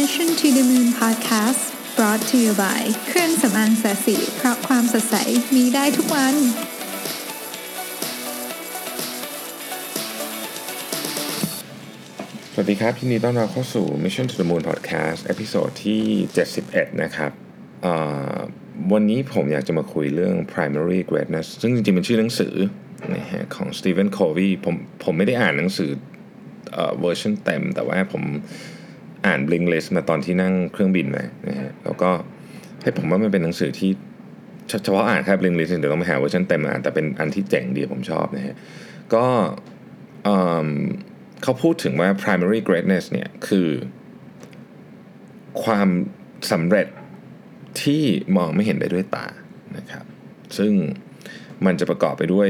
Mission to the Moon Podcast brought to you by เครื่องสำอางแสสีเพราะความสดใสมีได้ทุกวันสวัสดีครับที่นี่ต้อนรับเข้าสู่ Mission to the Moon Podcast ตอนที่ 71 นะครับวันนี้ผมอยากจะมาคุยเรื่อง Primary Greatness ซึ่งจริงๆเป็นชื่อหนังสือนะฮะของ Steven Covey ผมไม่ได้อ่านหนังสือเวอร์ชันเต็มแต่ว่าผมอ่าน Blink List มาตอนที่นั่งเครื่องบินมานะฮะแล้วก็ให้ผมว่ามันเป็นหนังสือที่เฉพาะอ่านแค่ Blink List เดี๋ยวต้องไปหาเวอร์ชันเต็มมาอ่านแต่เป็นอันที่เจ๋งดีผมชอบนะฮะก็เขาพูดถึงว่า primary greatness เนี่ยคือความสำเร็จที่มองไม่เห็นได้ด้วยตานะครับซึ่งมันจะประกอบไปด้วย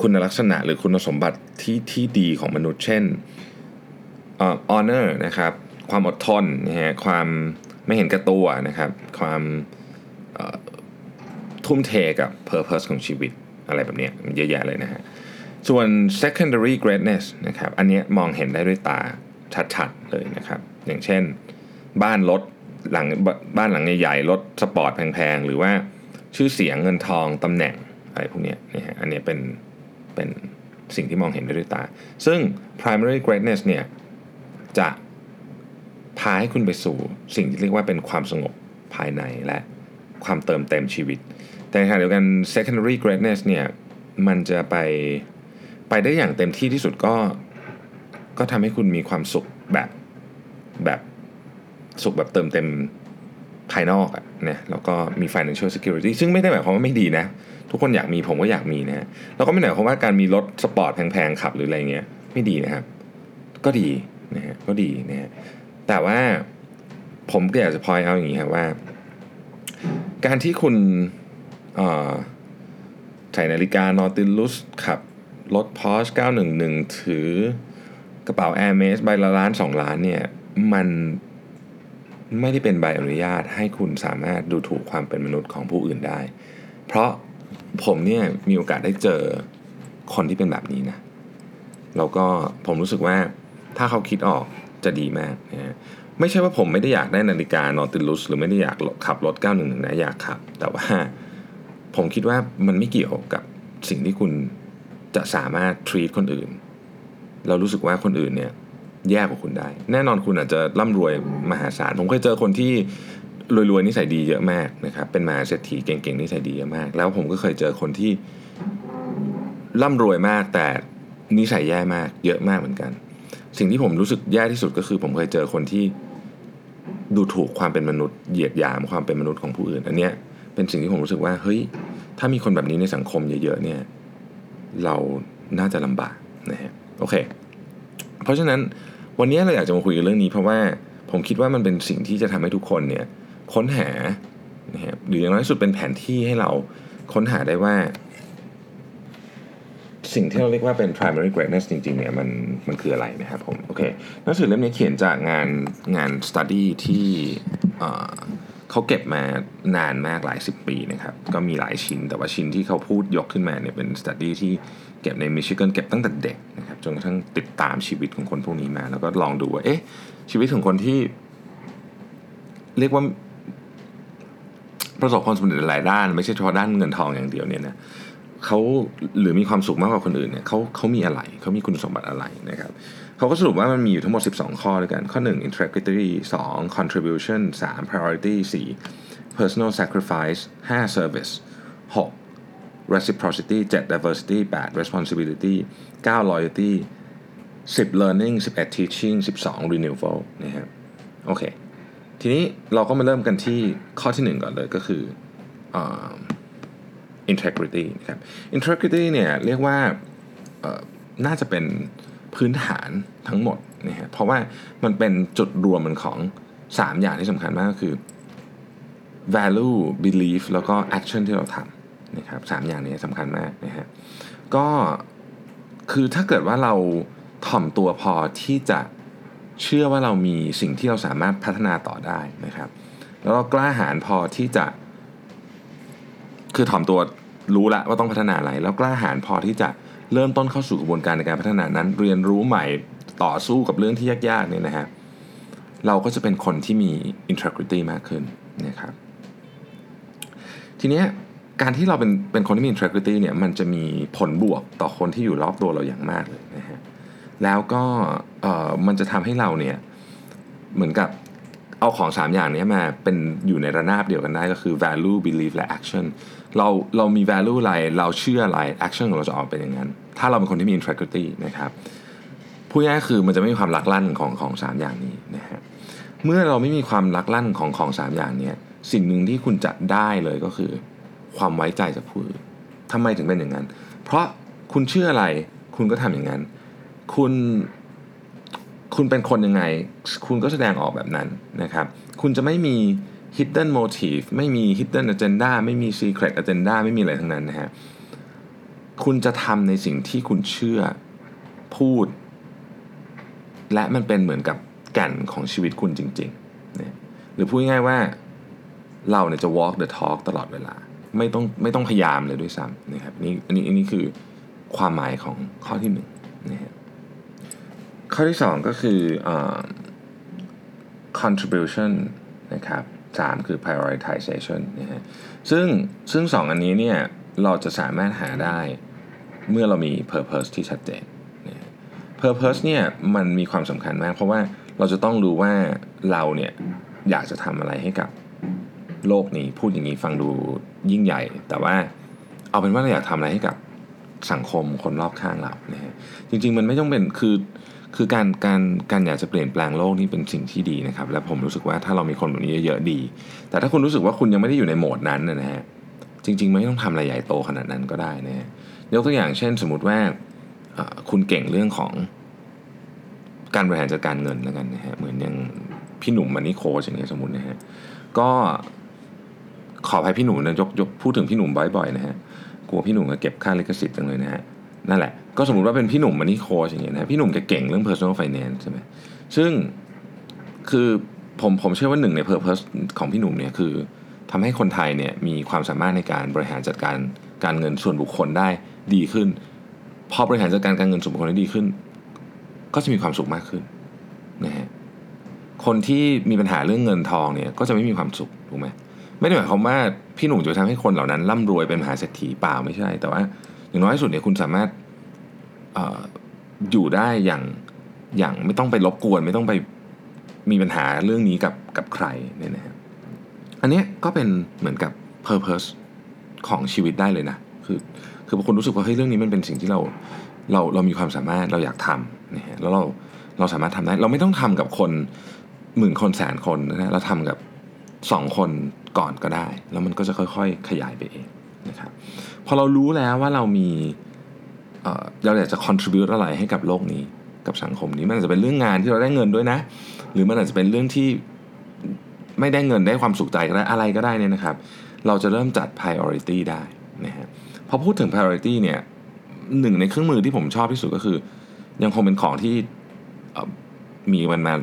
คุณลักษณะหรือคุณสมบัติที่ดีของมนุษย์เช่นhonor นะครับความอดทนนะฮะความไม่เห็นแก่ตัวนะครับความทุ่มเทกับ purpose ของชีวิตอะไรแบบนี้เยอะแยะเลยนะฮะส่วน secondary greatness นะครับอันนี้มองเห็นได้ด้วยตาชัดๆเลยนะครับอย่างเช่นบ้านรถหลังบ้านหลังใหญ่ๆรถสปอร์ตแพงๆหรือว่าชื่อเสียงเงินทองตำแหน่งอะไรพวกนี้นะฮะอันนี้เป็นสิ่งที่มองเห็นได้ด้วยตาซึ่ง primary greatness เนี่ยจะพาให้คุณไปสู่สิ่งที่เรียกว่าเป็นความสงบภายในและความเติมเต็มชีวิตแต่ในขณะเดียวกัน secondary greatness เนี่ยมันจะไปได้อย่างเต็มที่ที่สุดก็ทำให้คุณมีความสุขแบบสุขแบบเติมเต็มภายนอกอ่ะนะแล้วก็มี financial security ซึ่งไม่ได้หมายความว่าไม่ดีนะทุกคนอยากมีผมก็อยากมีนะฮะแล้วก็ไม่ได้หมายความว่าการมีรถสปอร์ตแพงๆขับหรืออะไรเงี้ยไม่ดีนะครับก็ดีนะฮะก็ดีนะฮะแต่ว่าผมก็อยากจะพอยต์เอาอย่างนี้ครับว่าการที่คุณใส่นาฬิกานอติลุสขับรถ Porsche 911ถือกระเป๋า Hermes ใบละล้าน2ล้านเนี่ยมันไม่ได้เป็นใบอนุญาตให้คุณสามารถดูถูกความเป็นมนุษย์ของผู้อื่นได้เพราะผมเนี่ยมีโอกาสได้เจอคนที่เป็นแบบนี้นะแล้วก็ผมรู้สึกว่าถ้าเขาคิดออกจะดีมากนะไม่ใช่ว่าผมไม่ได้อยากได้นาฬิกานอติลุสหรือไม่ได้อยากขับรถ911นะอยากขับแต่ว่าผมคิดว่ามันไม่เกี่ยวกับสิ่งที่คุณจะสามารถ treat คนอื่นเรารู้สึกว่าคนอื่นเนี่ยแย่กว่าคุณได้แน่นอนคุณอาจจะร่ำรวยมหาศาลผมเคยเจอคนที่รวยๆนิสัยดีเยอะมากนะครับเป็นมหาเศรษฐีเก่งๆนิสัยดีเยอะมากแล้วผมก็เคยเจอคนที่ร่ำรวยมากแต่นิสัยแย่มากเยอะมากเหมือนกันสิ่งที่ผมรู้สึกแย่ที่สุดก็คือผมเคยเจอคนที่ดูถูกความเป็นมนุษย์เหยียดหยามความเป็นมนุษย์ของผู้อื่นอันเนี้ยเป็นสิ่งที่ผมรู้สึกว่าเฮ้ยถ้ามีคนแบบนี้ในสังคมเยอะๆเนี่ยเราน่าจะลำบากนะฮะโอเคเพราะฉะนั้นวันนี้เราอยากจะมาคุยกันเรื่องนี้เพราะว่าผมคิดว่ามันเป็นสิ่งที่จะทำให้ทุกคนเนี่ยค้นหานะครับหรืออย่างน้อยสุดเป็นแผนที่ให้เราค้นหาได้ว่าสิ่งที่เราเรียกว่าเป็น primary greatness จริงๆเนี่ยมันคืออะไรนะครับผมโอเคหนังสือเล่มนี้เขียนจากงาน study ที่เขาเก็บมานานมากหลายสิบปีนะครับก็มีหลายชิ้นแต่ว่าชิ้นที่เขาพูดยกขึ้นมาเนี่ยเป็น study ที่เก็บในมิชิแกนเก็บตั้งแต่เด็กนะครับจนกระทั่งติดตามชีวิตของคนพวกนี้มาแล้วก็ลองดูว่าเอ๊ะชีวิตของคนที่เรียกว่าประสบความสำเร็จหลายด้านไม่ใช่เฉพาะด้านเงินทองอย่างเดียวเนี่ยนะเขาหรือมีความสุขมากกว่าคนอื่นเนี่ยเขามีอะไรเขามีคุณสมบัติอะไรนะครับเขาก็สรุปว่ามันมีอยู่ทั้งหมด12ข้อด้วยกันข้อ1 integrity 2 contribution 3 priority 4 personal sacrifice 5 service 6reciprocity 7 diversity 8 responsibility 9 loyalty 10 learning 11 teaching 12 renewal นะฮะโอเคทีนี้เราก็มาเริ่มกันที่ข้อที่1ก่อนเลยก็คือintegrity นะครับ integrity เนี่ยเรียกว่าน่าจะเป็นพื้นฐานทั้งหมดนะฮะเพราะว่ามันเป็นจุดรวมของ3อย่างที่สำคัญมากก็คือ value belief แล้วก็ action ที่เราทำนะครับ3อย่างนี้สำคัญมากนะฮะก็คือถ้าเกิดว่าเราถ่อมตัวพอที่จะเชื่อว่าเรามีสิ่งที่เราสามารถพัฒนาต่อได้นะครับแล้วเรากล้าหาญพอที่จะคือถ่อมตัวรู้ละว่าต้องพัฒนาอะไรแล้วกล้าหาญพอที่จะเริ่มต้นเข้าสู่กระบวนการในการพัฒนานั้นเรียนรู้ใหม่ต่อสู้กับเรื่องที่ยากๆเนี่ยนะฮะ เราก็จะเป็นคนที่มี integrity มากขึ้นนะครับทีนี้การที่เราเป็นคนที่มี integrity เนี่ยมันจะมีผลบวกต่อคนที่อยู่รอบตัวเราอย่างมากเลยนะฮะแล้วก็มันจะทำให้เราเนี่ยเหมือนกับเอาของ3อย่างนี้มาเป็นอยู่ในระนาบเดียวกันได้ก็คือ value belief และ action เรามี value อะไรเราเชื่ออะไร action ของเราจะออกเป็นอย่างนั้นถ้าเราเป็นคนที่มี integrity นะครับพูดง่ายๆคือมันจะไม่มีความลักลั่นของ3อย่างนี้นะฮะเมื่อเราไม่มีความลักลั่นของ3อย่างนี้สิ่งหนึ่งที่คุณจะได้เลยก็คือความไว้ใจจากผู้อื่นทำไมถึงเป็นอย่างนั้นเพราะคุณเชื่ออะไรคุณก็ทำอย่างนั้นคุณเป็นคนยังไงคุณก็แสดงออกแบบนั้นนะครับคุณจะไม่มี hidden motive ไม่มี hidden agenda ไม่มี secret agenda ไม่มีอะไรทั้งนั้นนะฮะคุณจะทำในสิ่งที่คุณเชื่อพูดและมันเป็นเหมือนกับแก่นของชีวิตคุณจริงๆนะหรือพูดง่ายๆว่าเราเนี่ยจะ walk the talk ตลอดเวลาไม่ต้องพยายามเลยด้วยซ้ำนะครับอันนี้คือความหมายของข้อที่1นะฮะข้อที่2ก็คือcontribution นะครับ3คือ prioritization นะฮะซึ่ง2อันนี้เนี่ยเราจะสามารถหาได้เมื่อเรามี purpose ที่ชัดเจนนะ purpose เนี่ยมันมีความสำคัญมากเพราะว่าเราจะต้องรู้ว่าเราเนี่ยอยากจะทำอะไรให้กับโลกนี้พูดอย่างนี้ฟังดูยิ่งใหญ่แต่ว่าเอาเป็นว่าเราอยากทำอะไรให้กับสังคมคนรอบข้างเรานะฮะจริงๆมันไม่ต้องเป็นคือการอยากจะเปลี่ยนแปลงโลกนี่เป็นสิ่งที่ดีนะครับและผมรู้สึกว่าถ้าเรามีคนแบบนี้เยอะๆดีแต่ถ้าคุณรู้สึกว่าคุณยังไม่ได้อยู่ในโหมดนั้นนะฮะจริงๆไม่ต้องทำอะไรใหญ่โตขนาดนั้นก็ได้นะฮะยกตัวอย่างเช่นสมมติว่าคุณเก่งเรื่องของการบริหารจัดการเงินแล้วกันนะฮะเหมือนอย่างพี่หนุ่มมานิโคอย่างเงี้ยสมมตินะฮะก็ขอให้พี่หนุ่มนะยกพูดถึงพี่หนุ่มบ่อยๆนะฮะกลัวพี่หนุ่มจะเก็บค่าลิขสิทธิ์จังเลยนะฮะนั่นแหละก็สมมุติว่าเป็นพี่หนุ่มมานิโคอย่างเงี้ยนะพี่หนุ่มแกเก่งเรื่อง personal finance ใช่ไหมซึ่งคือผมเชื่อว่าหนึ่งใน purpose ของพี่หนุ่มเนี่ยคือทำให้คนไทยเนี่ยมีความสามารถในการบริหารจัดการการเงินส่วนบุคคลได้ดีขึ้นพอบริหารจัดการการเงินส่วนบุคคลได้ดีขึ้นก็จะมีความสุขมากขึ้นนะฮะคนที่มีปัญหาเรื่องเงินทองเนี่ยก็จะไม่มีความสุขถูกไหมไม่ได้หมายความว่าพี่หนุ่มจะทำให้คนเหล่านั้นร่ำรวยเป็นมหาเศรษฐีเปล่าไม่ใช่แต่ว่าอย่างน้อยที่สุดเนี่ยคุณสามารถอยู่ได้อย่างไม่ต้องไปรบกวนไม่ต้องไปมีปัญหาเรื่องนี้กับใครเนี่ยนะครับอันนี้ก็เป็นเหมือนกับ purpose ของชีวิตได้เลยนะคือพอคุณรู้สึกว่าเฮ้ยเรื่องนี้มันเป็นสิ่งที่เรามีความสามารถเราอยากทำนะฮะแล้วเราสามารถทำได้เราไม่ต้องทำกับคนหมื่นคนแสนคนนะเราทำกับ2คนก่อนก็ได้แล้วมันก็จะค่อยๆขยายไปเองนะครับพอเรารู้แล้วว่าเรามีเราอยากจะ contribute อะไรให้กับโลกนี้กับสังคมนี้มันอาจจะเป็นเรื่องงานที่เราได้เงินด้วยนะหรือมันอาจจะเป็นเรื่องที่ไม่ได้เงินได้ความสุขใจก็ได้อะไรก็ได้เนี่ยนะครับเราจะเริ่มจัด priority ได้นะฮะพอพูดถึง priority เนี่ยหนึ่งในเครื่องมือที่ผมชอบที่สุดก็คือยังคงเป็นของที่มีมันมา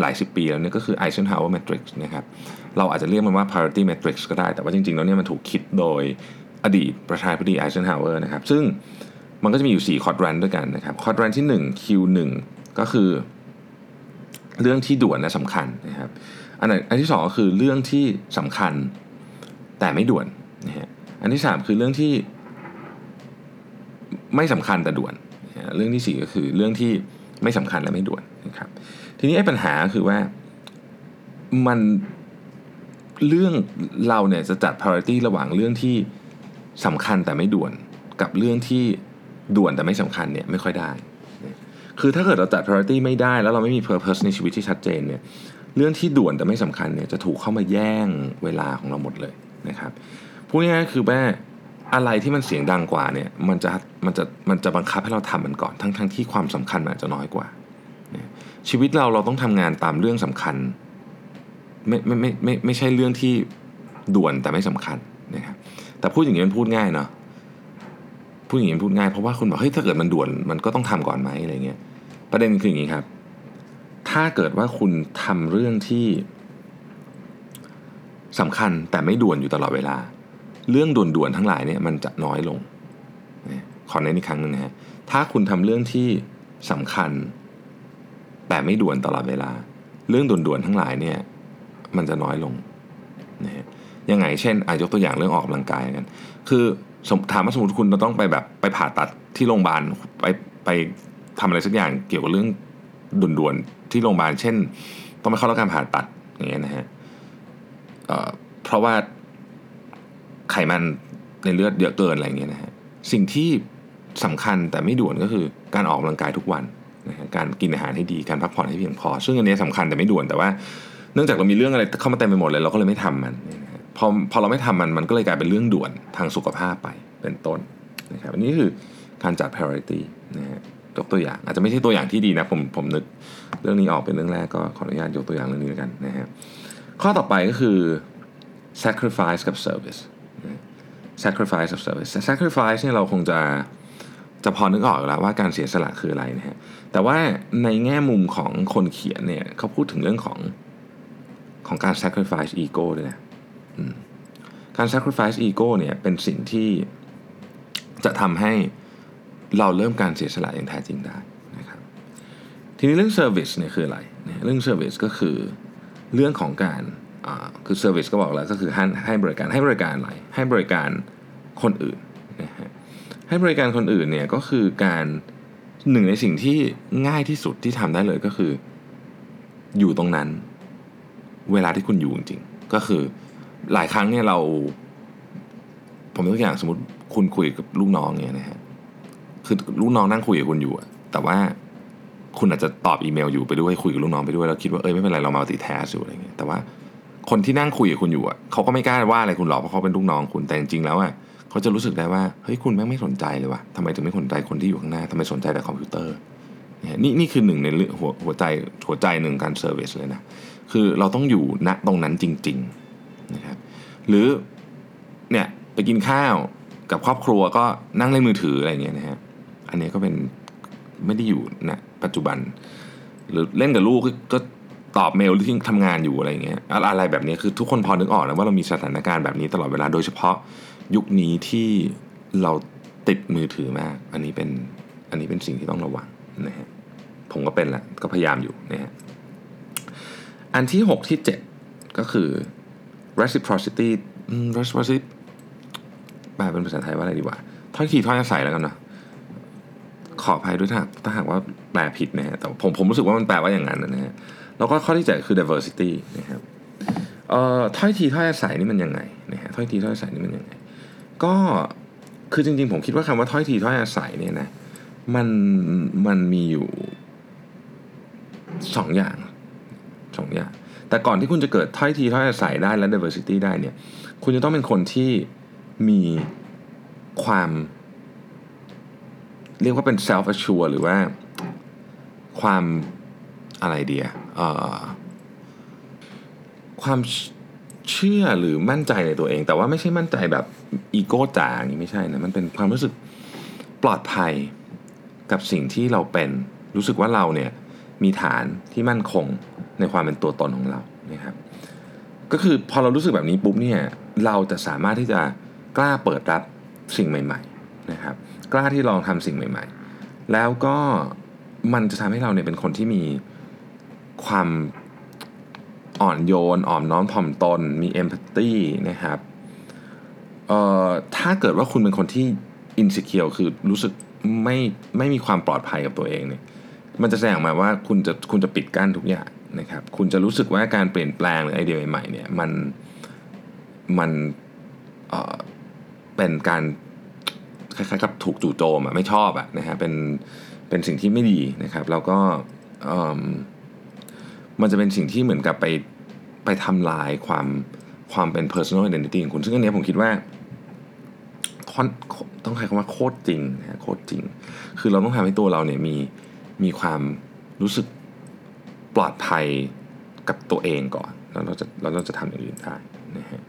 หลายสิบปีแล้วเนี่ยก็คือ Eisenhower Matrix นะครับเราอาจจะเรียกมันว่า Priority Matrix ก็ได้แต่ว่าจริงๆแล้วเนี่ยมันถูกคิดโดยอดีตประธานาธิบดี Eisenhower นะครับซึ่งมันก็จะมีอยู่4 quadrant ด้วยกันนะครับ quadrant ที่1 Q1 ก็คือเรื่องที่ด่วนและสำคัญนะครับอันที่2ก็คือเรื่องที่สำคัญแต่ไม่ด่วนนะฮะอันที่3คือเรื่องที่ไม่สำคัญแต่ด่วนนะฮะเรื่องที่4ก็คือเรื่องที่ไม่สำคัญและไม่ด่วนนะครับทีนี้ไอ้ปัญหาคือว่ามันเรื่องเราเนี่ยจะจัด priority ระหว่างเรื่องที่สำคัญแต่ไม่ด่วนกับเรื่องที่ด่วนแต่ไม่สำคัญเนี่ยไม่ค่อยได้คือถ้าเกิดเราจัด priority ไม่ได้แล้วเราไม่มี purpose ในชีวิตที่ชัดเจนเนี่ยเรื่องที่ด่วนแต่ไม่สำคัญเนี่ยจะถูกเข้ามาแย่งเวลาของเราหมดเลยนะครับพูดง่ายๆคือว่าอะไรที่มันเสียงดังกว่าเนี่ยมันจะบังคับให้เราทำมันก่อนทั้งที่ความสำคัญมันอาจจะน้อยกว่าชีวิตเราต้องทำงานตามเรื่องสำคัญไม่ใช่เรื่องที่ด่วนแต่ไม่สำคัญนะครับแต่พูดอย่างนี้มันพูดง่ายเนาะพูดอย่างนี้มันพูดง่ายเพราะว่าคุณบอกเฮ้ยถ้าเกิดมันด่วนมันก็ต้องทำก่อนไหมอะไรเงี้ยประเด็นคืออย่างนี้ครับถ้าเกิดว่าคุณทำเรื่องที่สำคัญแต่ไม่ด่วนอยู่ตลอดเวลาเรื่องด่วนๆทั้งหลายเนี่ยมันจะน้อยลงขอเน้นอีกครั้งนึงนะฮะถ้าคุณทำเรื่องที่สำคัญแต่ไม่ด่วนตลอดเวลา เรื่องด่วนๆทั้งหลายเนี่ยมันจะน้อยลงนะฮะยังไงเช่นยกตัวอย่างเรื่องออกกำลังกายกันคือถามว่าสมมติคุณต้องไปแบบไปผ่าตัดที่โรงพยาบาลไปทำอะไรสักอย่างเกี่ยวกับเรื่องด่วนๆที่โรงพยาบาลเช่นต้องไปเข้ารับการผ่าตัดอย่างเงี้ยนะฮะเพราะว่าไขมันในเลือดเยอะเกินอะไรเงี้ยนะฮะสิ่งที่สำคัญแต่ไม่ด่วนก็คือการออกกำลังกายทุกวันนะฮะการกินอาหารให้ดีการพักผ่อนให้เพียงพอซึ่งอันนี้สำคัญแต่ไม่ด่วนแต่ว่าเนื่องจากเรามีเรื่องอะไรเข้ามาเต็มไปหมดเลยเราก็เลยไม่ทำมันนะฮะพอเราไม่ทำมันก็เลยกลายเป็นเรื่องด่วนทางสุขภาพไปเป็นต้นนะครับอันนี้คือการจัด priority นะฮะยกตัวอย่างอาจจะไม่ใช่ตัวอย่างที่ดีนะผมนึกเรื่องนี้ออกเป็นเรื่องแรกก็ขออนุญาตยกตัวอย่างเรื่องนี้กันนะฮะข้อต่อไปก็คือ sacrifice กับ service sacrifice of service sacrifice เนี่ยเราคงจะพอนึกออกแล้วว่าการเสียสละคืออะไรนะฮะแต่ว่าในแง่มุมของคนเขียนเนี่ยเขาพูดถึงเรื่องของการ sacrifice ego ด้วยนะการ sacrifice ego เนี่ยเป็นสิ่งที่จะทำให้เราเริ่มการเสียสละอย่างแท้จริงได้นะครับทีนี้เรื่อง service เนี่ยคืออะไรเรื่อง service ก็คือเรื่องของการคือเซอร์วิสก็บอกแล้วก็คือให้บริการอะไรให้บริการคนอื่นนะฮะให้บริการคนอื่นเนี่ยก็คือการหนึ่งในสิ่งที่ง่ายที่สุดที่ทำได้เลยก็คืออยู่ตรงนั้นเวลาที่คุณอยู่จริงๆก็คือหลายครั้งเนี่ยผมยกตัวอย่างสมมติคุณคุยกับลูกน้องเนี่ยนะฮะคือลูกน้องนั่งคุยกับคุณอยู่แต่ว่าคุณอาจจะตอบอีเมลอยู่ไปด้วยคุยกับลูกน้องไปด้วยแล้วคิดว่าไม่เป็นไรเรามาติดแทสอยู่อะไรเงี้ยแต่ว่าคนที่นั่งคุยกับคุณอยู่เขาก็ไม่กล้าว่าอะไรคุณหรอกเพราะเขาเป็นลูกน้องคุณแต่จริงๆแล้วเขาจะรู้สึกได้ว่าเฮ้ยคุณแม่งไม่สนใจเลยว่ะทำไมถึงไม่สนใจคนที่อยู่ข้างหน้าทำไมสนใจแต่คอมพิวเตอร์นี่คือหนึ่งในหัวใจหนึ่งการเซอร์วิสเลยนะคือเราต้องอยู่ณตรงนั้นจริงๆนะครับหรือเนี่ยไปกินข้าวกับครอบครัวก็นั่งเล่นมือถืออะไรอย่างเงี้ยนะฮะอันนี้ก็เป็นไม่ได้อยู่ณปัจจุบันหรือเล่นกับลูกก็ตอบเมลหรือที่ทำงานอยู่อะไรอย่างเงี้ยอะไรแบบนี้คือทุกคนพอนึกออกนะว่าเรามีสถานการณ์แบบนี้ตลอดเวลาโดยเฉพาะยุคนี้ที่เราติดมือถือมากอันนี้เป็นสิ่งที่ต้องระวังนะฮะผมก็เป็นแหละก็พยายามอยู่นะฮะอันที่6ที่7ก็คือ reciprocity reciprocity แปลเป็นภาษาไทยว่าอะไรดีวะถ้อยทีถ้อยอาศัยแล้วกันเนาะขออภัยด้วยถ้าหากว่าแปลผิดนะฮะแต่ผมรู้สึกว่ามันแปลว่าอย่างนั้นนะฮะแล้วก็ข้อที่7คือ diversity นะครับถ้อยทีถ้อยอาศัยนี่มันยังไงนะฮะถ้อยทีถ้อยอาศัยนี่มันยังไงก็คือจริงๆผมคิดว่าคำว่าถ้อยทีถ้อยอาศัยเนี่ยนะมันมีอยู่2อย่างแต่ก่อนที่คุณจะเกิดถ้อยทีถ้อยอาศัยได้และ diversity ได้เนี่ยคุณจะต้องเป็นคนที่มีความเรียกว่าเป็น self assured หรือว่าความอะไรเดียความเชื่อหรือมั่นใจในตัวเองแต่ว่าไม่ใช่มั่นใจแบบอีโก้จ๋าอย่างนี้ไม่ใช่นะมันเป็นความรู้สึกปลอดภัยกับสิ่งที่เราเป็นรู้สึกว่าเราเนี่ยมีฐานที่มั่นคงในความเป็นตัวตนของเรานะครับก็คือพอเรารู้สึกแบบนี้ปุ๊บเนี่ยเราจะสามารถที่จะกล้าเปิดรับสิ่งใหม่ๆนะครับกล้าที่ลองทำสิ่งใหม่ๆแล้วก็มันจะทำให้เราเนี่ยเป็นคนที่มีความอ่อนโยนอ่อมน้อมถ่อมตนมี empathy นะครับถ้าเกิดว่าคุณเป็นคนที่ insecure คือรู้สึกไม่มีความปลอดภัยกับตัวเองเนี่ยมันจะแสดงออกมาว่าคุณจะปิดกั้นทุกอย่างนะครับคุณจะรู้สึกว่าการเปลี่ยนแปลงหรือไอเดียใหม่ๆเนี่ยมันเป็นการคล้ายๆกับถูกจู่โจมไม่ชอบนะฮะเป็นสิ่งที่ไม่ดีนะครับแล้วก็มันจะเป็นสิ่งที่เหมือนกับไปทำลายความเป็น personal identity ของคุณซึ่งอันนี้ผมคิดว่าต้องใช้คำว่าโคตรจริงนะโคตรจริงคือเราต้องทำให้ตัวเราเนี่ยมีความรู้สึกปลอดภัยกับตัวเองก่อนแล้วเราจะทำอย่างอื่นได้นะฮะ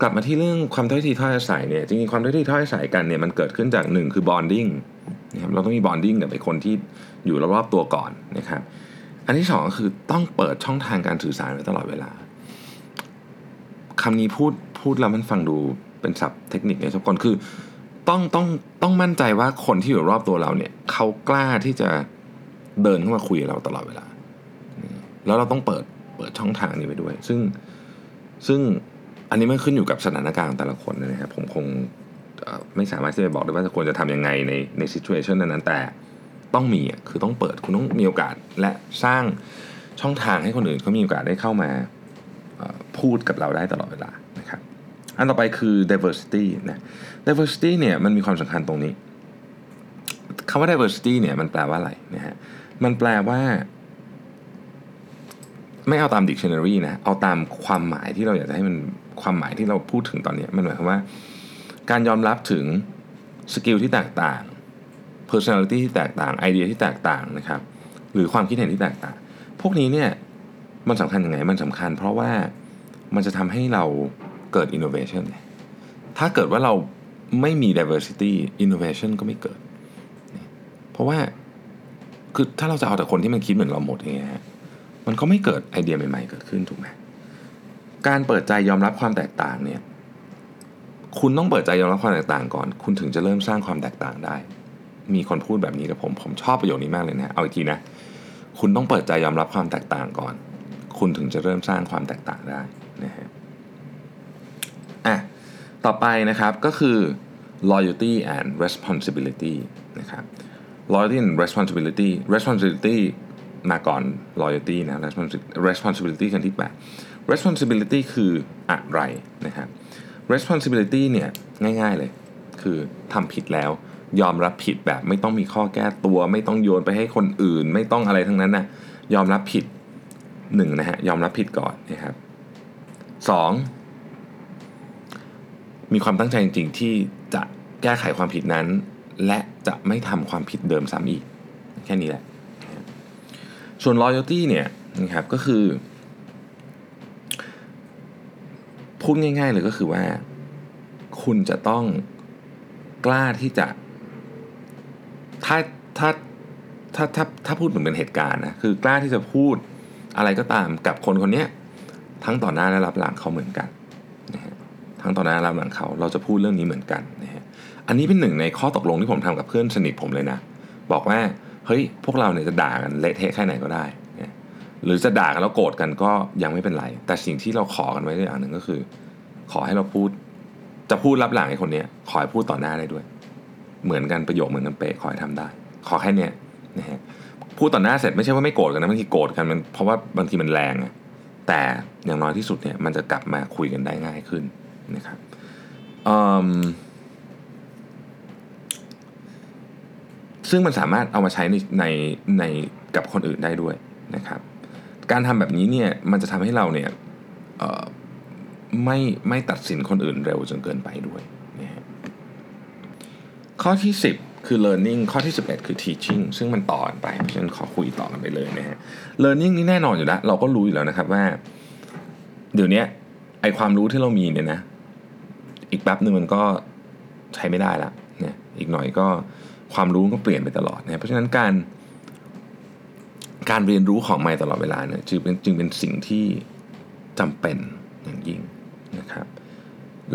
กลับมาที่เรื่องความถ้อยทีถ้อยอาศัยเนี่ยจริงๆความถ้อยทีถ้อยอาศัยกันเนี่ยมันเกิดขึ้นจากหนึ่งคือ bonding นะครับเราต้องมี bonding กับไอ้คนที่อยู่รอบๆตัวก่อนนะครับอันที่2ก็คือต้องเปิดช่องทางการสื่อสารไว้ตลอดเวลาคำนี้พูดแล้วมันฟังดูเป็นศัพท์เทคนิคเนี่ยทุกคนคือต้องมั่นใจว่าคนที่อยู่รอบตัวเราเนี่ยเขากล้าที่จะเดินเข้ามาคุยกับเราตลอดเวลา แล้วเราต้องเปิดช่องทางนี้ไปด้วยซึ่งอันนี้มันขึ้นอยู่กับสถานการณ์แต่ละคนนะครับผมคงไม่สามารถที่จะบอกได้ว่าควรจะทำยังไงในซิทูเอชั่นนั้นแต่ต้องมีคือต้องเปิดคุณต้องมีโอกาสและสร้างช่องทางให้คนอื่นเขามีโอกาสได้เข้ามาพูดกับเราได้ตลอดเวลานะครับอันต่อไปคือ diversity นะ diversity เนี่ยมันมีความสำคัญตรงนี้คำว่า diversity เนี่ยมันแปลว่าอะไรนะฮะมันแปลว่าไม่เอาตาม dictionary นะเอาตามความหมายที่เราอยากจะให้มันความหมายที่เราพูดถึงตอนนี้มันหมายความว่าการยอมรับถึงสกิลที่แตกต่าง personality ที่แตกต่างไอเดียที่แตกต่างนะครับหรือความคิดเห็นที่แตกต่างพวกนี้เนี่ยมันสำคัญยังไงมันสำคัญเพราะว่ามันจะทำให้เราเกิด innovation ถ้าเกิดว่าเราไม่มี diversity innovation ก็ไม่เกิดเพราะว่าคือถ้าเราจะเอาแต่คนที่มันคิดเหมือนเราหมดอย่างเงี้ยมันก็ไม่เกิดไอเดียใหม่ๆเกิดขึ้นถูกไหมการเปิดใจยอมรับความแตกต่างเนี่ยคุณต้องเปิดใจยอมรับความแตกต่างก่อนคุณถึงจะเริ่มสร้างความแตกต่างได้มีคนพูดแบบนี้กับผมชอบประโยคนี้มากเลยนะเอาอีกทีนะคุณต้องเปิดใจยอมรับความแตกต่างก่อนคุณถึงจะเริ่มสร้างความแตกต่างได้นะฮะต่อไปนะครับก็คือ loyalty and responsibility นะครับ loyalty and responsibility มาก่อน loyalty นะ responsibility กันที่แปด responsibility คืออะไรนะครับ responsibility เนี่ยง่ายๆเลยคือทำผิดแล้วยอมรับผิดแบบไม่ต้องมีข้อแก้ตัวไม่ต้องโยนไปให้คนอื่นไม่ต้องอะไรทั้งนั้นนะยอมรับผิดหนึ่งนะฮะยอมรับผิดก่อนนะครับสองมีความตั้งใจจริงๆที่จะแก้ไขความผิดนั้นและจะไม่ทำความผิดเดิมซ้ำอีกแค่นี้แหละส่วน loyalty เนี่ยนะครับก็คือพูดง่ายๆเลยก็คือว่าคุณจะต้องกล้าที่จะถ้าพูดเหมือนเป็นเหตุการณ์นะคือกล้าที่จะพูดอะไรก็ตามกับคนคนนี้ทั้งต่อหน้าและรับหลังเขาเหมือนกันนะฮะทั้งต่อหน้าและรับหลังเขาเราจะพูดเรื่องนี้เหมือนกันนะฮะอันนี้เป็นหนึ่งในข้อตกลงที่ผมทำกับเพื่อนสนิทผมเลยนะบอกว่าเฮ้ยพวกเราเนี่ยจะด่ากันเละเทะแค่ไหนก็ได้นะหรือจะด่ากันแล้วโกรธกันก็ยังไม่เป็นไรแต่สิ่งที่เราขอกันไว้อย่างหนึ่งก็คือขอให้เราพูดจะพูดรับหลังไอ้คนนี้ขอให้พูดต่อหน้าได้ด้วยเหมือนกันประโยคเหมือนกันเป๊ะขอให้ทำได้ขอแค่เนี้ยนะฮะพูดต่อหน้าเสร็จไม่ใช่ว่าไม่โกรธกันนะบางทีโกรธกันมันเพราะว่าบางทีมันแรงอะแต่อย่างน้อยที่สุดเนี่ยมันจะกลับมาคุยกันได้ง่ายขึ้นนะครับซึ่งมันสามารถเอามาใช้ในกับคนอื่นได้ด้วยนะครับการทำแบบนี้เนี่ยมันจะทำให้เราเนี่ยไม่ตัดสินคนอื่นเร็วจนเกินไปด้วยนะฮะข้อที่10คือ learning ข้อที่11คือ teaching ซึ่งมันต่อกันไปเพราะฉะนั้นขอคุยต่อกันไปเลยนะฮะ learning นี่แน่นอนอยู่แล้วเราก็รู้อยู่แล้วนะครับว่าเดี๋ยวนี้ไอความรู้ที่เรามีเนี่ยนะอีกแป๊บนึงมันก็ใช้ไม่ได้ละเนี่ยอีกหน่อยก็ความรู้ก็เปลี่ยนไปตลอดนะเพราะฉะนั้นการเรียนรู้ของใหม่ตลอดเวลาเนี่ยจึงเป็นสิ่งที่จำเป็นอย่างยิ่งนะครับ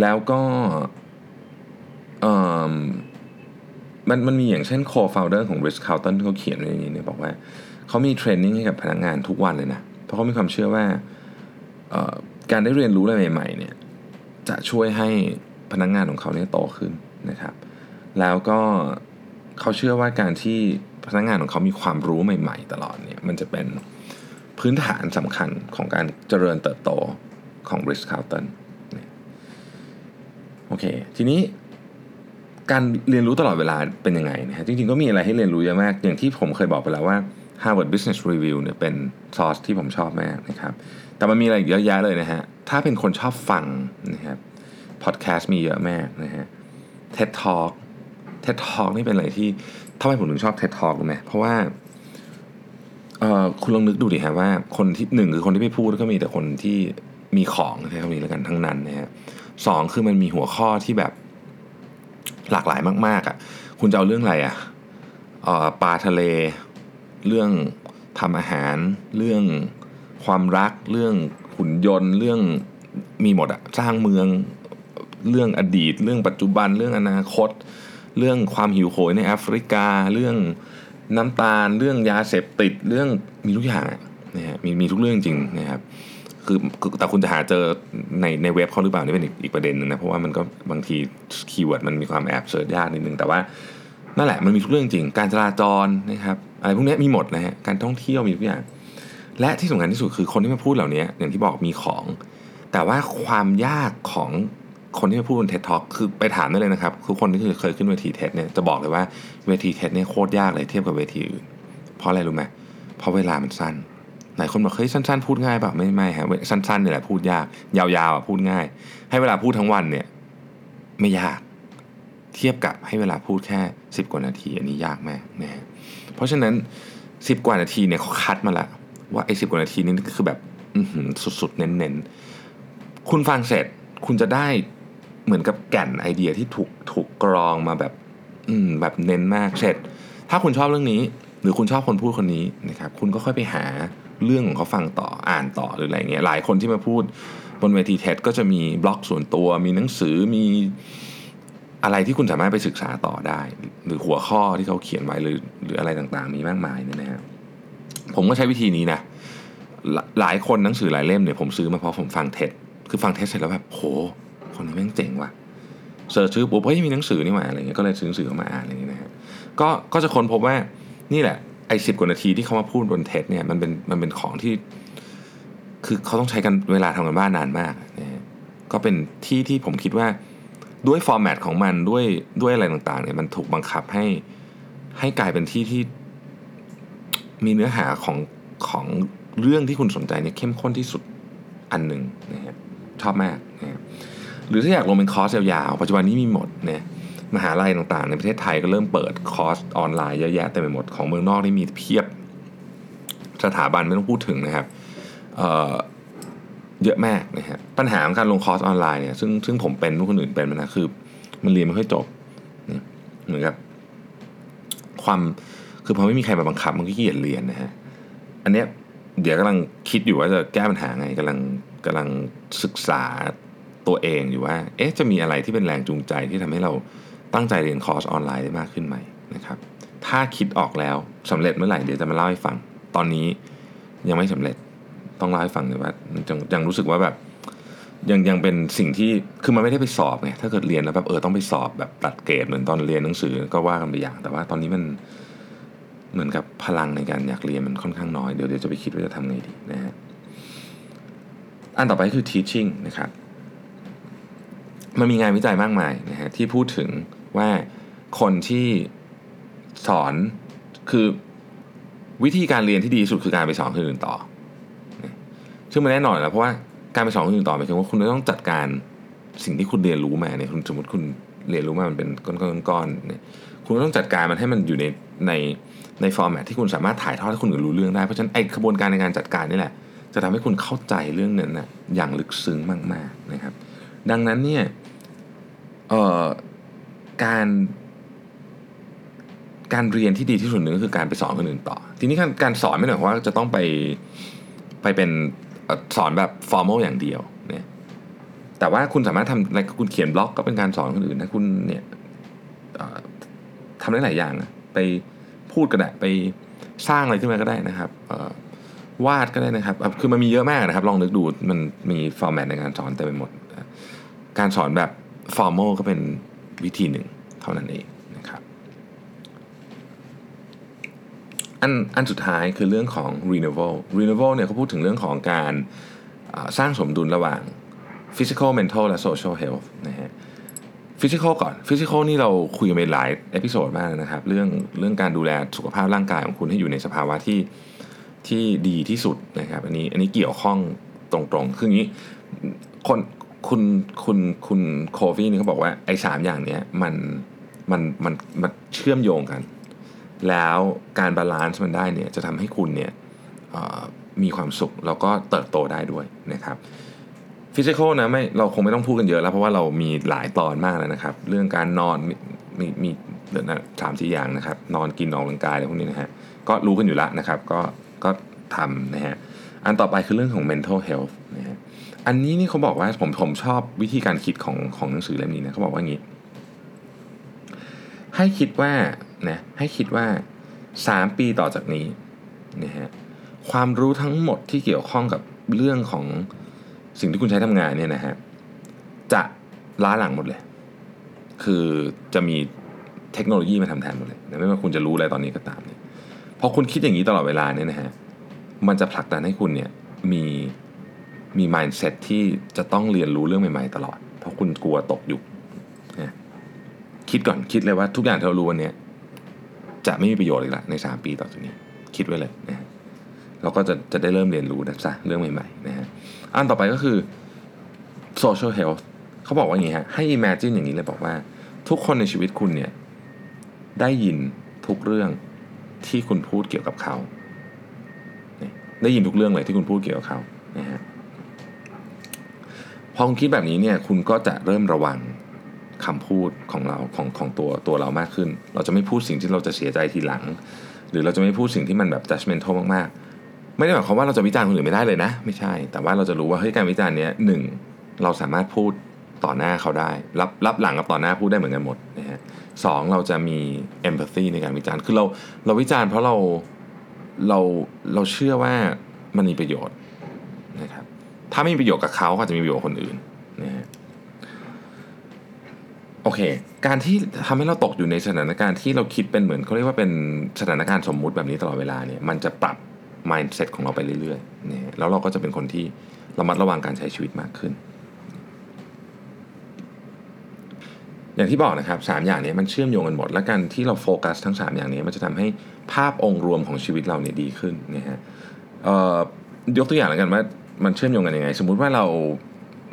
แล้วก็มันมีอย่างเช่น co-founder ของ Bristowton เขาเขียนไว้อย่างนี้เนี่ยบอกว่าเขามีเทรนนิ่งให้กับพนักงานทุกวันเลยนะเพราะเขามีความเชื่อว่าการได้เรียนรู้อะไรใหม่ๆเนี่ยจะช่วยให้พนักงานของเขาเนี่ยโตขึ้นนะครับแล้วก็เขาเชื่อว่าการที่พนักงานของเขามีความรู้ใหม่ๆตลอดเนี่ยมันจะเป็นพื้นฐานสำคัญของการเจริญเติบโตของ Bristowton โอเคทีนี้การเรียนรู้ตลอดเวลาเป็นยังไงนะฮะจริงๆก็มีอะไรให้เรียนรู้เยอะมากอย่างที่ผมเคยบอกไปแล้วว่า Harvard Business Review เนี่ยเป็นซอสที่ผมชอบมากนะครับแต่มันมีอะไรเยอะแยะเลยนะฮะถ้าเป็นคนชอบฟังนะครับพอดแคสต์มีเยอะมากนะฮะ TED Talk นี่เป็นอะไรที่ทำไมผมถึงชอบ TED Talk รู้มั้ยเพราะว่าคุณลองนึกดูดิฮะว่าคนที่1คือคนที่ไม่พูดก็มีแต่คนที่มีของใช้คำนี้แล้วกันทั้งนั้นนะฮะ2คือมันมีหัวข้อที่แบบหลากหลายมากๆอ่ะคุณจะเอาเรื่องอะไรอ่ะปลาทะเลเรื่องทำอาหารเรื่องความรักเรื่องหุ่นยนต์เรื่องมีหมดอ่ะสร้างเมืองเรื่องอดีตเรื่องปัจจุบันเรื่องอนาคตเรื่องความหิวโหยในแอฟริกาเรื่องน้ำตาลเรื่องยาเสพติดเรื่องมีทุกอย่าง นะฮะมีทุกเรื่องจริงนะครับคือแต่คุณจะหาเจอในเว็บเขาหรือเปล่านี่เป็นอีกประเด็นนึงนะเพราะว่ามันก็บางทีคีย์เวิร์ดมันมีความแอบเสิร์ชยากนิดนึงแต่ว่านั่นแหละมันมีทุกเรื่องจริงการจราจรนะครับอะไรพวกนี้มีหมดนะฮะการท่องเที่ยวมีทุกอย่างและที่สำคัญที่สุดคือคนที่มาพูดเหล่านี้อย่างที่บอกมีของแต่ว่าความยากของคนที่มาพูดบน TED Talk คือไปถามได้เลยนะครับคือคนที่เคยขึ้นเวที TED เนี่ยจะบอกเลยว่าเวที TED เนี่ยโคตรยากเลยเทียบกับเวทีอื่นเพราะอะไรรู้ไหมเพราะเวลามันสั้นหลายคนบอกเฮ้ยสั้นๆพูดง่ายเปล่าไม่ฮะสั้นๆนี่แหละพูดยากยาวๆอ่ะพูดง่ายให้เวลาพูดทั้งวันเนี่ยไม่ยากเทียบกับให้เวลาพูดแค่10กว่านาทีอันนี้ยากมากนะฮะเพราะฉะนั้น10กว่านาทีเนี่ยเขาคัดมาละว่าไอ้10กว่านาทีนี้คือแบบสุดๆเน้นๆคุณฟังเสร็จคุณจะได้เหมือนกับแก่นไอเดียที่ถูกกรองมาแบบแบบเน้นมากเสร็จถ้าคุณชอบเรื่องนี้หรือคุณชอบคนพูดคนนี้นะครับคุณก็ค่อยไปหาเรื่องของเขาฟังต่ออ่านต่อหรืออะไรเงี้ยหลายคนที่มาพูดบนเวที TED ก็จะมีบล็อกส่วนตัวมีหนังสือมีอะไรที่คุณสามารถไปศึกษาต่อได้หรือหัวข้อที่เขาเขียนไว้หรืออะไรต่างๆมีมากมายเนี่ยนะฮะผมก็ใช้วิธีนี้นะหลายคนหนังสือหลายเล่มเนี่ยผมซื้อมาเพราะผมฟัง TED คือฟัง TED เสร็จแล้วแบบโหคนนี้แม่งเจ๋งว่ะเสิร์ชชื่อปุ๊บเฮ้ยมีหนังสือนี่มาอะไรเงี้ยก็เลยซื้อหนังสือมาอ่านอะไรอย่างเงี้ยนะฮะก็จะค้นพบว่านี่แหละไอ้10กว่านาทีที่เขามาพูดบน TED เนี่ยมันเป็นของที่คือเขาต้องใช้กันเวลาทำกันบ้านนานมากนะฮะก็เป็นที่ผมคิดว่าด้วยฟอร์แมตของมันด้วยอะไรต่างๆเนี่ยมันถูกบังคับให้กลายเป็นที่มีเนื้อหาของเรื่องที่คุณสนใจเนี่ยเข้มข้นที่สุดอันนึงนะฮะชอบมากนะฮะหรือถ้าอยากลงเป็นคอร์สยาวๆปัจจุบันนี้มีหมดนะมหาลัยต่างๆในประเทศไทยก็เริ่มเปิดคอร์สออนไลน์เยอะแยะเต็มไปหมดของเมืองนอกนี่มีเพียบสถาบันไม่ต้องพูดถึงนะครับเยอะมากนะฮะปัญหาของการลงคอร์สออนไลน์เนี่ยซึ่งผมเป็นทุกคนอื่นเป็นมันนะคือมันเรียนไม่ค่อยจบนะเหมือนกับความคือพอไม่มีใครมาบังคับมันก็ขี้เกียจเรียนนะฮะอันเนี้ยเดี๋ยวกำลังคิดอยู่ว่าจะแก้ปัญหาไงกำลังศึกษาตัวเองอยู่ว่าเอ๊ะจะมีอะไรที่เป็นแรงจูงใจที่ทำให้เราตั้งใจเรียนคอร์สออนไลน์ได้มากขึ้นไหมนะครับถ้าคิดออกแล้วสำเร็จเมื่อไหร่เดี๋ยวจะมาเล่าให้ฟังตอนนี้ยังไม่สำเร็จต้องเล่าให้ฟังเลยว่ายังรู้สึกว่าแบบยังเป็นสิ่งที่คือมันไม่ได้ไปสอบไงถ้าเกิดเรียนแล้วแบบต้องไปสอบแบบตัดเกรดเหมือนตอนเรียนหนังสือก็ว่ากันไปอย่างแต่ว่าตอนนี้มันเหมือนกับพลังในการอยากเรียนมันค่อนข้างน้อยเดี๋ยวจะไปคิดว่าจะทำไงดีนะฮะอันต่อไปคือ teaching นะครับมันมีงานวิจัยมากมายนะฮะที่พูดถึงว่าคนที่สอนคือวิธีการเรียนที่ดีที่สุดคือการไปสอนคนอื่นต่อซึ่งมันแน่นอนแล้วเพราะว่าการไปสอนคนอื่นต่อหมายถึงว่าคุณต้องจัดการสิ่งที่คุณเรียนรู้มาเนี่ยสมมติคุณเรียนรู้มามันเป็นก้อนๆเนี่ยคุณต้องจัดการมันให้มันอยู่ในฟอร์แมตที่คุณสามารถถ่ายทอดให้คนอื่นรู้เรื่องได้เพราะฉะนั้นไอ้กระบวนการในการจัดการนี่แหละจะทำให้คุณเข้าใจเรื่องนั้นนะอย่างลึกซึ้งมากๆนะครับดังนั้นเนี่ยการเรียนที่ดีที่สุดนึงคือการไปสอนคนอื่นต่อทีนี้การสอนไม่ได้หมายความว่าจะต้องไปเป็นสอนแบบฟอร์มอลอย่างเดียวเนี่ยแต่ว่าคุณสามารถทำอะไรคุณเขียนบล็อกก็เป็นการสอนคนอื่นนะคุณเนี่ยทำได้หลายอย่างนะไปพูดก็ได้ไปสร้างอะไรขึ้นมาก็ได้นะครับวาดก็ได้นะครับคือมันมีเยอะมากนะครับลองนึกดูมันมีฟอร์แมตในการสอนเต็มไปหมดการสอนแบบฟอร์มอลก็เป็นวิธีหนึ่งเท่านั้นเองนะครับอันสุดท้ายคือเรื่องของ renewal เนี่ยเขาพูดถึงเรื่องของการสร้างสมดุลระหว่าง physical mental และ social health นะฮะ physical ก่อน physical นี่เราคุยกันไปหลายเอพิโซดมากนะครับเรื่องการดูแลสุขภาพร่างกายของคุณให้อยู่ในสภาวะที่ดีที่สุดนะครับอันนี้เกี่ยวข้องตรงๆคืออย่างนี้คุณโควีนี่เขาบอกว่าไอ้3อย่างเนี้ยมันเชื่อมโยงกันแล้วการบาลานซ์มันได้เนี่ยจะทำให้คุณเนี่ยมีความสุขแล้วก็เติบโตได้ด้วยนะครับฟิสิกอลนะเราคงไม่ต้องพูดกันเยอะแล้วเพราะว่าเรามีหลายตอนมากแล้วนะครับเรื่องการนอนมีเดี๋ยวนะ3-4อย่างนะครับนอนกินออกกำลังกายอะไรพวกนี้นะฮะก็รู้กันอยู่แล้วนะครับก็ทำนะฮะอันต่อไปคือเรื่องของ mental health นะฮะอันนี้นี่เขาบอกว่าผมชอบวิธีการคิดของหนังสือเล่มนี้นะเขาบอกว่าอย่างนี้ให้คิดว่า3 ปีต่อจากนี้นะฮะ ความรู้ทั้งหมดที่เกี่ยวข้องกับเรื่องของสิ่งที่คุณใช้ทำงานเนี่ยนะฮะจะล้าหลังหมดเลยคือจะมีเทคโนโลยีมาทำแทนหมดเลยไม่ว่าคุณจะรู้อะไรตอนนี้ก็ตามเนี่ยพอคุณคิดอย่างนี้ตลอดเวลาเนี่ยนะฮะมันจะผลักดันให้คุณเนี่ยมี mindset ที่จะต้องเรียนรู้เรื่องใหม่ๆตลอดเพราะคุณกลัวตกยุคนะคิดก่อนคิดเลยว่าทุกอย่างที่เรารู้วันนี้จะไม่มีประโยชน์อีกละใน3ปีต่อจากนี้คิดไว้เลยนะเราก็จะได้เริ่มเรียนรู้นะจ๊ะเรื่องใหม่ๆนะฮะอันต่อไปก็คือ social health เขาบอกว่าอย่างงี้ฮะให้ imagine อย่างนี้เลยบอกว่าทุกคนในชีวิตคุณเนี่ยได้ยินทุกเรื่องที่คุณพูดเกี่ยวกับเขาได้ยินทุกเรื่องเลยที่คุณพูดเกี่ยวกับเขานะฮะพอคุณคิดแบบนี้เนี่ยคุณก็จะเริ่มระวังคำพูดของเราของตัวเรามากขึ้นเราจะไม่พูดสิ่งที่เราจะเสียใจทีหลังหรือเราจะไม่พูดสิ่งที่มันแบบ judgmental มากๆไม่ได้หมายความว่าเราจะวิจารณ์คนอื่นไม่ได้เลยนะไม่ใช่แต่ว่าเราจะรู้ว่าเฮ้ยการวิจารณ์เนี้ย1เราสามารถพูดต่อหน้าเขาได้รับหลังกับต่อหน้าพูดได้เหมือนกันหมดนะฮะ2เราจะมี empathy ในการวิจารณ์คือเราวิจารณ์เพราะเราเชื่อว่ามันมีประโยชน์นะครับถ้าไม่มีประโยชน์กับเขาก็จะมีประโยชน์คนอื่นนะฮะโอเคการที่ทำให้เราตกอยู่ในสถานการณ์ที่เราคิดเป็นเหมือนเขาเรียกว่าเป็นสถานการณ์สมมุติแบบนี้ตลอดเวลาเนี่ยมันจะปรับ mindset ของเราไปเรื่อยๆนะแล้วเราก็จะเป็นคนที่ระมัดระวังการใช้ชีวิตมากขึ้นอย่างที่บอกนะครับ3อย่างนี้มันเชื่อมโยงกันหมดและการที่เราโฟกัสทั้ง3อย่างนี้มันจะทำให้ภาพองค์รวมของชีวิตเราเนี่ยดีขึ้นนะฮะยกตัวอย่างแล้วกันว่ามันเชื่อมโยงกันยังไงสมมุติว่าเรา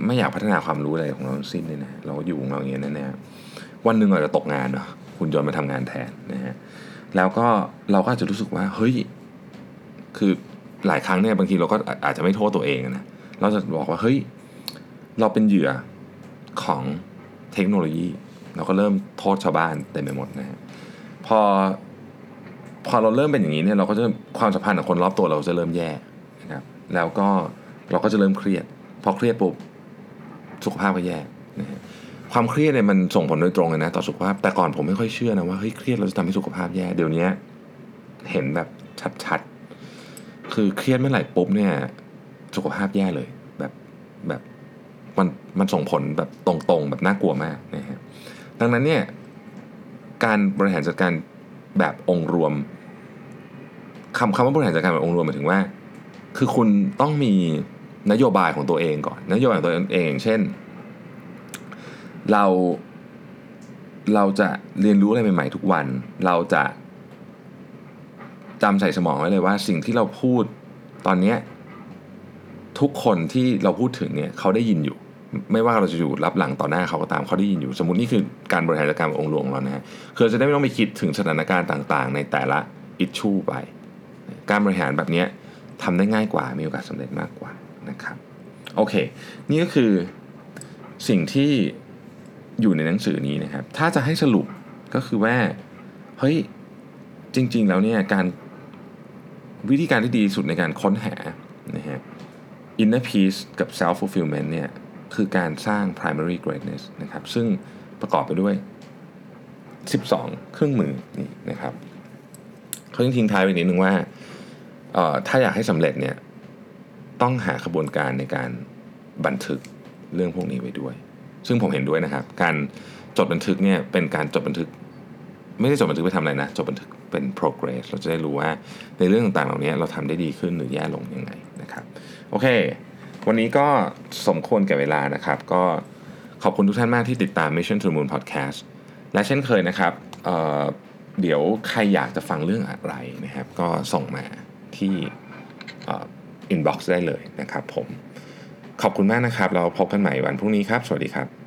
ไม่อยากพัฒนาความรู้อะไรของเราทั้งสิ้นเลยนะเราก็อยู่ของเราอย่างนี้แน่ๆวันหนึ่งเราจะตกงานเนาะคุณยนต์มาทำงานแทนนะฮะแล้วก็เราก็อาจจะรู้สึกว่าเฮ้ยคือหลายครั้งเนี่ยบางทีเราก็อาจจะไม่โทษตัวเองนะเราจะบอกว่าเฮ้ยเราเป็นเหยื่อของเทคโนโลยีเราก็เริ่มโทษชาวบ้านเต็มไปหมดนะฮะพอเราเริ่มเป็นอย่างนี้เนี่ยเราก็จะความสัมพันธ์กับคนรอบตัวเราจะเริ่มแย่นะครับแล้วก็เราก็จะเริ่มเครียดพอเครียดปุ๊บสุขภาพก็แย่นะฮะความเครียดเนี่ยมันส่งผลโดยตรงเลยนะต่อสุขภาพแต่ก่อนผมไม่ค่อยเชื่อนะว่าเฮ้ยเครียดเราจะทำให้สุขภาพแย่เดี๋ยวนี้เห็นแบบชัดๆคือเครียดเมื่อไหร่ปุ๊บเนี่ยสุขภาพแย่เลยแบบมันส่งผลแบบตรงๆแบบน่ากลัวมากนะฮะดังนั้นเนี่ยการบริหารจัดการแบบองค์รวมคำว่าบริหารจัดการแบบองค์รวมหมายถึงว่าคือคุณต้องมีนโยบายของตัวเองก่อนนโยบายของตัวเองเช่นเราจะเรียนรู้อะไรใหม่ๆทุกวันเราจะจำใส่สมองไว้เลยว่าสิ่งที่เราพูดตอนนี้ทุกคนที่เราพูดถึงเนี่ยเขาได้ยินอยู่ไม่ว่าเราจะอยู่รับหลังต่อหน้าเขาก็ตามเขาได้ยินอยู่สมมุตินี่คือการบริหารจัดการองค์รวมของเรานะฮะคือจะได้ไม่ต้องไปคิดถึงสถานการณ์ต่างๆในแต่ละอิชชูไปการบริหารแบบนี้ทำได้ง่ายกว่ามีโอกาสสำเร็จมากกว่านะครับโอเคนี่ก็คือสิ่งที่อยู่ในหนังสือนี้นะครับถ้าจะให้สรุปก็คือว่าเฮ้ยจริงๆแล้วเนี่ยการวิธีการที่ดีสุดในการค้นหานะฮะ inner peace กับ self fulfillment เนี่ยคือการสร้าง primary greatness นะครับซึ่งประกอบไปด้วย12เครื่องมือนี่นะครับเขาทิ้งท้ายไว้นิดนึงว่าถ้าอยากให้สำเร็จเนี่ยต้องหากระบวนการในการบันทึกเรื่องพวกนี้ไว้ด้วยซึ่งผมเห็นด้วยนะครับการจดบันทึกเนี่ยเป็นการจดบันทึกไม่ได้จดบันทึกไปทำอะไรนะจดบันทึกเป็น progress เราจะได้รู้ว่าในเรื่องต่างๆเหล่านี้เราทำได้ดีขึ้นหรือแย่ลงยังไงนะครับโอเควันนี้ก็สมควรแก่เวลานะครับก็ขอบคุณทุกท่านมากที่ติดตาม Mission to the Moon Podcast และเช่นเคยนะครับเดี๋ยวใครอยากจะฟังเรื่องอะไรนะครับก็ส่งมาที่inbox ได้เลยนะครับผมขอบคุณมากนะครับเราพบกันใหม่วันพรุ่งนี้ครับสวัสดีครับ